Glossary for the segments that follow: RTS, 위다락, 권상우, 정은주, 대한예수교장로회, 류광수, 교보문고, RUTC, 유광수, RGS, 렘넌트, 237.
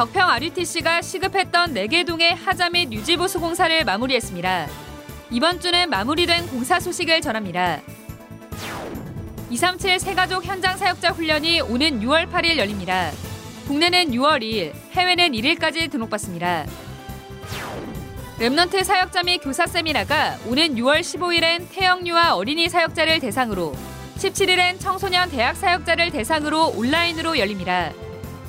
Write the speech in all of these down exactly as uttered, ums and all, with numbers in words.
덕평 알유티씨가 시급했던 네 개 동의 하자 및 유지 보수 공사를 마무리했습니다. 이번 주는 마무리된 공사 소식을 전합니다. 이삼칠 세가족 현장 사역자 훈련이 오는 유월 팔일 열립니다. 국내는 유월 이일, 해외는 일일까지 등록받습니다. 렘넌트 사역자 및 교사 세미나가 오는 유월 십오일엔 태영유아 어린이 사역자를 대상으로, 십칠일엔 청소년 대학 사역자를 대상으로 온라인으로 열립니다.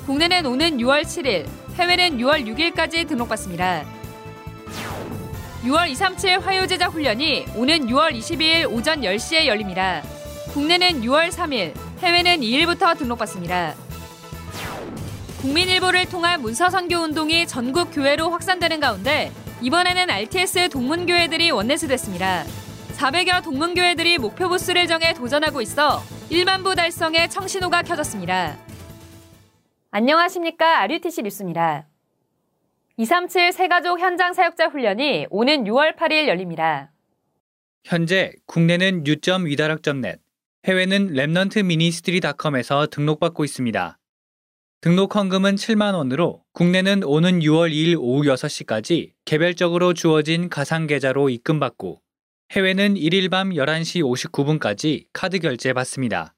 국내는 오는 유월 칠일, 해외는 유월 육일까지 등록받습니다. 유월 이삼칠 화요제자 훈련이 오는 유월 이십이일 오전 열 시에 열립니다. 국내는 유월 삼일, 해외는 이일부터 등록받습니다. 국민일보를 통한 문서선교운동이 전국 교회로 확산되는 가운데 이번에는 알티에스 동문교회들이 원내수됐습니다. 사백여 동문교회들이 목표 부수를 정해 도전하고 있어 일만 부 달성에 청신호가 켜졌습니다. 안녕하십니까. 알유티씨 뉴스입니다. 이삼칠 세가족 현장 사역자 훈련이 오는 유월 팔일 열립니다. 현재 국내는 유 점 위다락 점 넷, 해외는 렘넌트 미니스트리 닷 컴에서 등록받고 있습니다. 등록 헌금은 칠만 원으로 국내는 오는 유월 이일 오후 여섯 시까지 개별적으로 주어진 가상계좌로 입금받고, 해외는 일일 밤 열한 시 오십구 분까지 카드 결제 받습니다.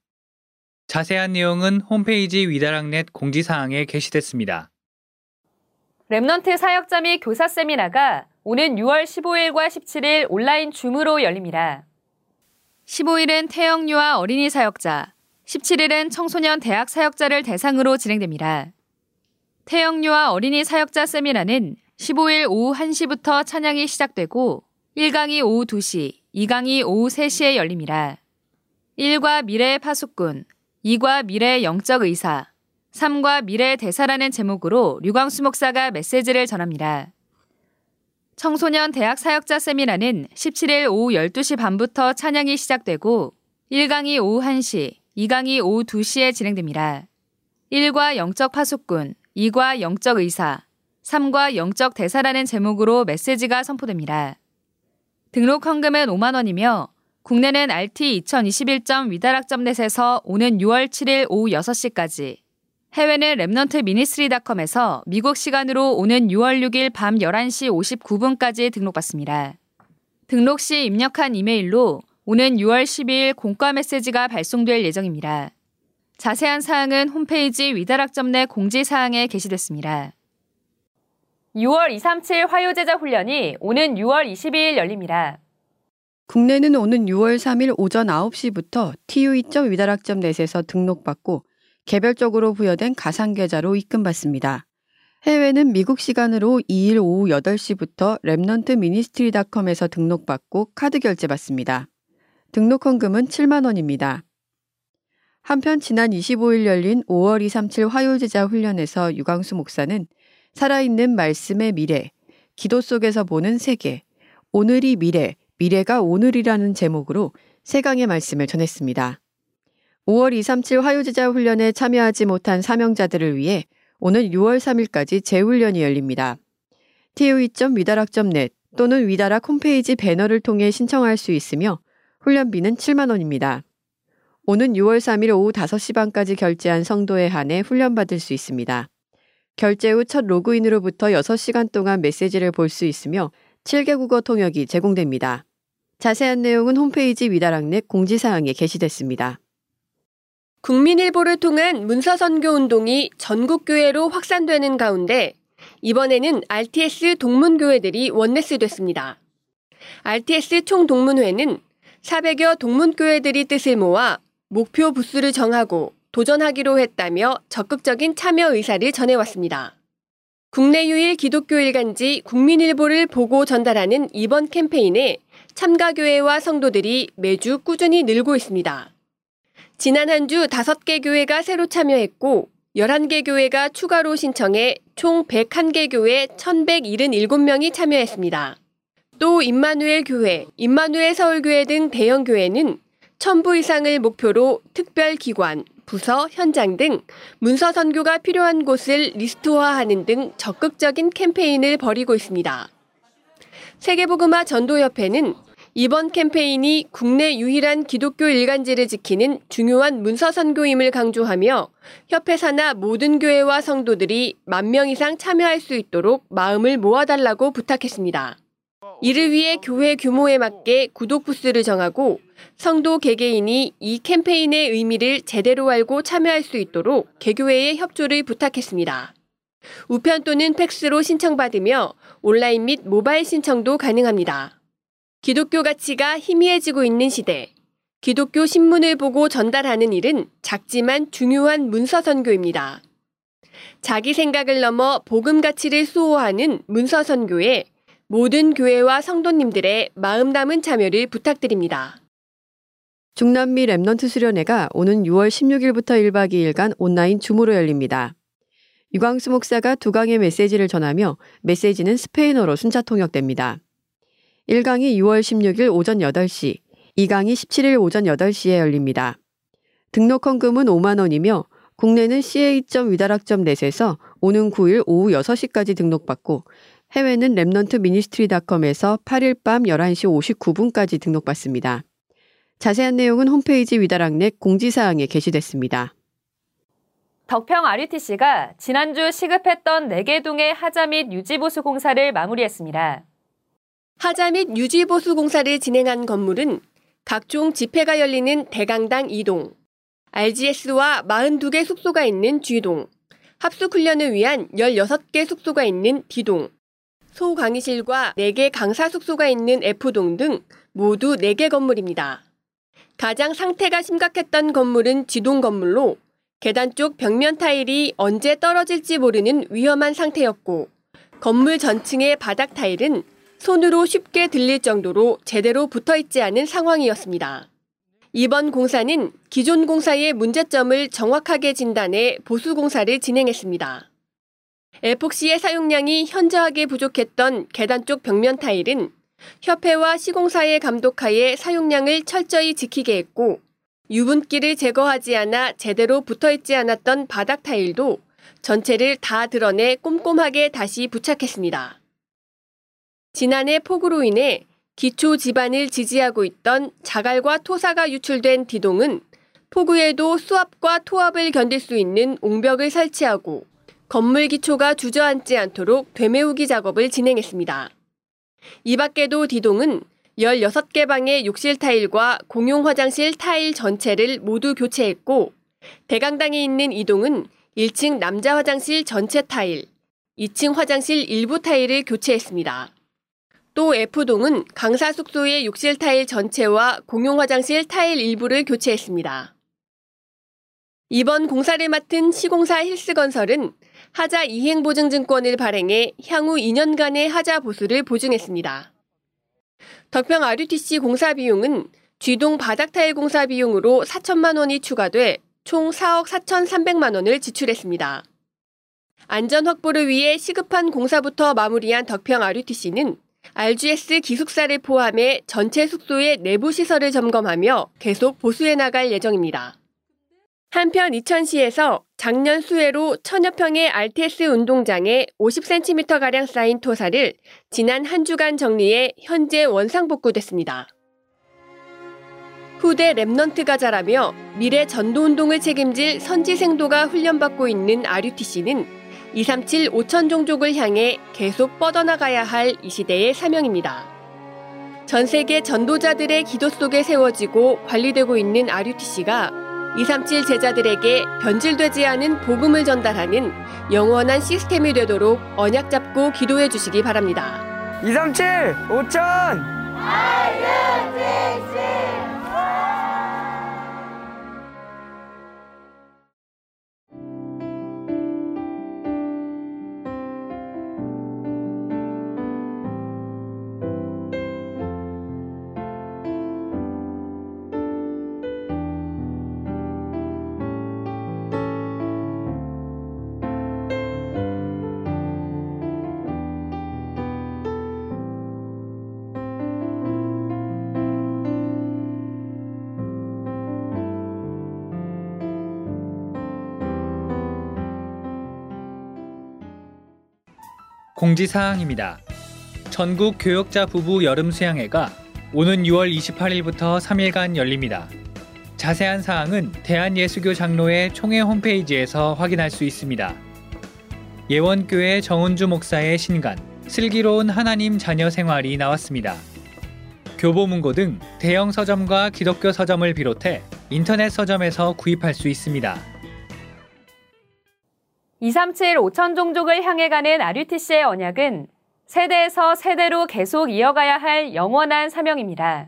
자세한 내용은 홈페이지 위다락넷 공지사항에 게시됐습니다. 렘넌트 사역자 및 교사 세미나가 오는 유월 십오일과 십칠일 온라인 줌으로 열립니다. 십오일은 태영유아 어린이 사역자, 십칠일은 청소년 대학 사역자를 대상으로 진행됩니다. 태영유아 어린이 사역자 세미나는 십오일 오후 한 시부터 찬양이 시작되고 일 강이 오후 두 시, 이 강이 오후 세 시에 열립니다. 일과 미래의 파수꾼, 이과 미래의 영적 의사, 삼과 미래의 대사라는 제목으로 류광수 목사가 메시지를 전합니다. 청소년 대학 사역자 세미나는 십칠일 오후 열두 시 반부터 찬양이 시작되고 일 강이 오후 한 시, 이 강이 오후 두 시에 진행됩니다. 일과 영적 파수꾼, 이과 영적 의사, 삼과 영적 대사라는 제목으로 메시지가 선포됩니다. 등록 헌금은 오만 원이며 국내는 알티 이천이십일 점 위다락 점 넷에서 오는 유월 칠일 오후 여섯 시까지, 해외는 렘넌트 미니스트리 닷 컴에서 미국 시간으로 오는 유월 육일 밤 열한 시 오십구 분까지 등록받습니다. 등록 시 입력한 이메일로 오는 유월 십이일 공과 메시지가 발송될 예정입니다. 자세한 사항은 홈페이지 위다락 점 넷 공지사항에 게시됐습니다. 유월 이삼칠 화요제자 훈련이 오는 유월 이십이일 열립니다. 국내는 오는 유월 삼일 오전 아홉 시부터 티 유 이 점 위다락 점 넷에서 등록받고 개별적으로 부여된 가상계좌로 입금받습니다. 해외는 미국 시간으로 이일 오후 여덟 시부터 렘넌트 미니스트리 닷 컴에서 등록받고 카드 결제받습니다. 등록 헌금은 칠만 원입니다. 한편 지난 이십오일 열린 오월 이삼칠 화요제자 훈련에서 유광수 목사는 살아있는 말씀의 미래, 기도 속에서 보는 세계, 오늘이 미래, 미래가 오늘이라는 제목으로 세 강의 말씀을 전했습니다. 오월 이삼칠 화요제자 훈련에 참여하지 못한 사명자들을 위해 오는 유월 삼일까지 재훈련이 열립니다. 티 유 이 점 위다락 점 넷 또는 위다락 홈페이지 배너를 통해 신청할 수 있으며 훈련비는 칠만 원입니다. 오는 유월 삼일 오후 다섯 시 반까지 결제한 성도에 한해 훈련받을 수 있습니다. 결제 후 첫 로그인으로부터 여섯 시간 동안 메시지를 볼 수 있으며 일곱 개 국어 통역이 제공됩니다. 자세한 내용은 홈페이지 위다락넷 공지사항에 게시됐습니다. 국민일보를 통한 문서선교운동이 전국교회로 확산되는 가운데 이번에는 알티에스 동문교회들이 원내스됐습니다. 알티에스 총동문회는 사백여 동문교회들이 뜻을 모아 목표 부수를 정하고 도전하기로 했다며 적극적인 참여 의사를 전해왔습니다. 국내 유일 기독교 일간지 국민일보를 보고 전달하는 이번 캠페인에 참가교회와 성도들이 매주 꾸준히 늘고 있습니다. 지난 한 주 다섯 개 교회가 새로 참여했고 열한 개 교회가 추가로 신청해 총 백한 개 교회 천백칠십칠 명이 참여했습니다. 또 임마누엘 교회, 임마누엘 서울교회 등 대형 교회는 천부 이상을 목표로 특별 기관, 부서, 현장 등 문서 선교가 필요한 곳을 리스트화하는 등 적극적인 캠페인을 벌이고 있습니다. 세계복음화 전도협회는 이번 캠페인이 국내 유일한 기독교 일간지를 지키는 중요한 문서선교임을 강조하며 협회 산하 모든 교회와 성도들이 만 명 이상 참여할 수 있도록 마음을 모아달라고 부탁했습니다. 이를 위해 교회 규모에 맞게 구독 부스를 정하고 성도 개개인이 이 캠페인의 의미를 제대로 알고 참여할 수 있도록 개교회의 협조를 부탁했습니다. 우편 또는 팩스로 신청받으며 온라인 및 모바일 신청도 가능합니다. 기독교 가치가 희미해지고 있는 시대, 기독교 신문을 보고 전달하는 일은 작지만 중요한 문서 선교입니다. 자기 생각을 넘어 복음 가치를 수호하는 문서 선교에 모든 교회와 성도님들의 마음 담은 참여를 부탁드립니다. 중남미 렘넌트 수련회가 오는 유월 십육일부터 일박 이일간 온라인 줌으로 열립니다. 유광수 목사가 두 강의 메시지를 전하며 메시지는 스페인어로 순차 통역됩니다. 일 강이 유월 십육일 오전 여덟 시, 이 강이 십칠일 오전 여덟 시에 열립니다. 등록 헌금은 오만 원이며 국내는 씨에이 점 위다락 점 넷에서 오는 구일 오후 여섯 시까지 등록받고 해외는 렘넌트 미니스트리 닷 컴에서 팔일 밤 열한 시 오십구 분까지 등록받습니다. 자세한 내용은 홈페이지 위다락 넷 공지사항에 게시됐습니다. 덕평 알유티씨가 지난주 시급했던 네 개 동의 하자 및 유지보수 공사를 마무리했습니다. 하자 및 유지보수 공사를 진행한 건물은 각종 집회가 열리는 대강당 이 동, 알지에스와 마흔두 개 숙소가 있는 지 동, 합숙훈련을 위한 열여섯 개 숙소가 있는 디 동, 소강의실과 네 개 강사 숙소가 있는 에프 동 등 모두 네 개 건물입니다. 가장 상태가 심각했던 건물은 지 동 건물로 계단 쪽 벽면 타일이 언제 떨어질지 모르는 위험한 상태였고 건물 전층의 바닥 타일은 손으로 쉽게 들릴 정도로 제대로 붙어있지 않은 상황이었습니다. 이번 공사는 기존 공사의 문제점을 정확하게 진단해 보수 공사를 진행했습니다. 에폭시의 사용량이 현저하게 부족했던 계단 쪽 벽면 타일은 협회와 시공사의 감독하에 사용량을 철저히 지키게 했고 유분기를 제거하지 않아 제대로 붙어있지 않았던 바닥 타일도 전체를 다 드러내 꼼꼼하게 다시 부착했습니다. 지난해 폭우로 인해 기초 지반을 지지하고 있던 자갈과 토사가 유출된 디 동은 폭우에도 수압과 토압을 견딜 수 있는 옹벽을 설치하고 건물 기초가 주저앉지 않도록 되메우기 작업을 진행했습니다. 이 밖에도 디 동은 열여섯 개 방의 욕실 타일과 공용 화장실 타일 전체를 모두 교체했고 대강당에 있는 이 동은 일 층 남자 화장실 전체 타일, 이 층 화장실 일부 타일을 교체했습니다. 또 에프 동은 강사 숙소의 욕실 타일 전체와 공용 화장실 타일 일부를 교체했습니다. 이번 공사를 맡은 시공사 힐스건설은 하자 이행보증증권을 발행해 향후 이 년간의 하자 보수를 보증했습니다. 덕평 알유티씨 공사 비용은 지 동 바닥 타일 공사 비용으로 사천만 원이 추가돼 총 사억 사천삼백만 원을 지출했습니다. 안전 확보를 위해 시급한 공사부터 마무리한 덕평 알유티씨는 알지에스 기숙사를 포함해 전체 숙소의 내부 시설을 점검하며 계속 보수해 나갈 예정입니다. 한편 이천시에서 작년 수해로 천여 평의 알티에스 운동장에 오십 센티미터가량 쌓인 토사를 지난 한 주간 정리해 현재 원상복구됐습니다. 후대 렘넌트가 자라며 미래 전도운동을 책임질 선지생도가 훈련받고 있는 알유티씨는 이백삼십칠 오천 종족을 향해 계속 뻗어나가야 할 이 시대의 사명입니다. 전 세계 전도자들의 기도 속에 세워지고 관리되고 있는 알유티씨가 이백삼십칠 제자들에게 변질되지 않은 복음을 전달하는 영원한 시스템이 되도록 언약 잡고 기도해 주시기 바랍니다. 이백삼십칠 오천 알유티씨 공지사항입니다. 전국 교역자 부부 여름수양회가 오는 유월 이십팔일부터 삼일간 열립니다. 자세한 사항은 대한예수교장로회 총회 홈페이지에서 확인할 수 있습니다. 예원교회 정은주 목사의 신간 슬기로운 하나님 자녀 생활이 나왔습니다. 교보문고 등 대형 서점과 기독교 서점을 비롯해 인터넷 서점에서 구입할 수 있습니다. 이백삼십칠 오천 종족을 향해 가는 알유티씨의 언약은 세대에서 세대로 계속 이어가야 할 영원한 사명입니다.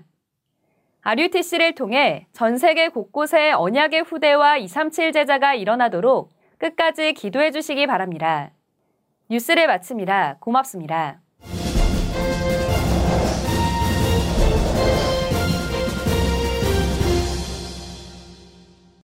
알유티씨를 통해 전 세계 곳곳에 언약의 후대와 이백삼십칠 제자가 일어나도록 끝까지 기도해 주시기 바랍니다. 뉴스를 마칩니다. 고맙습니다.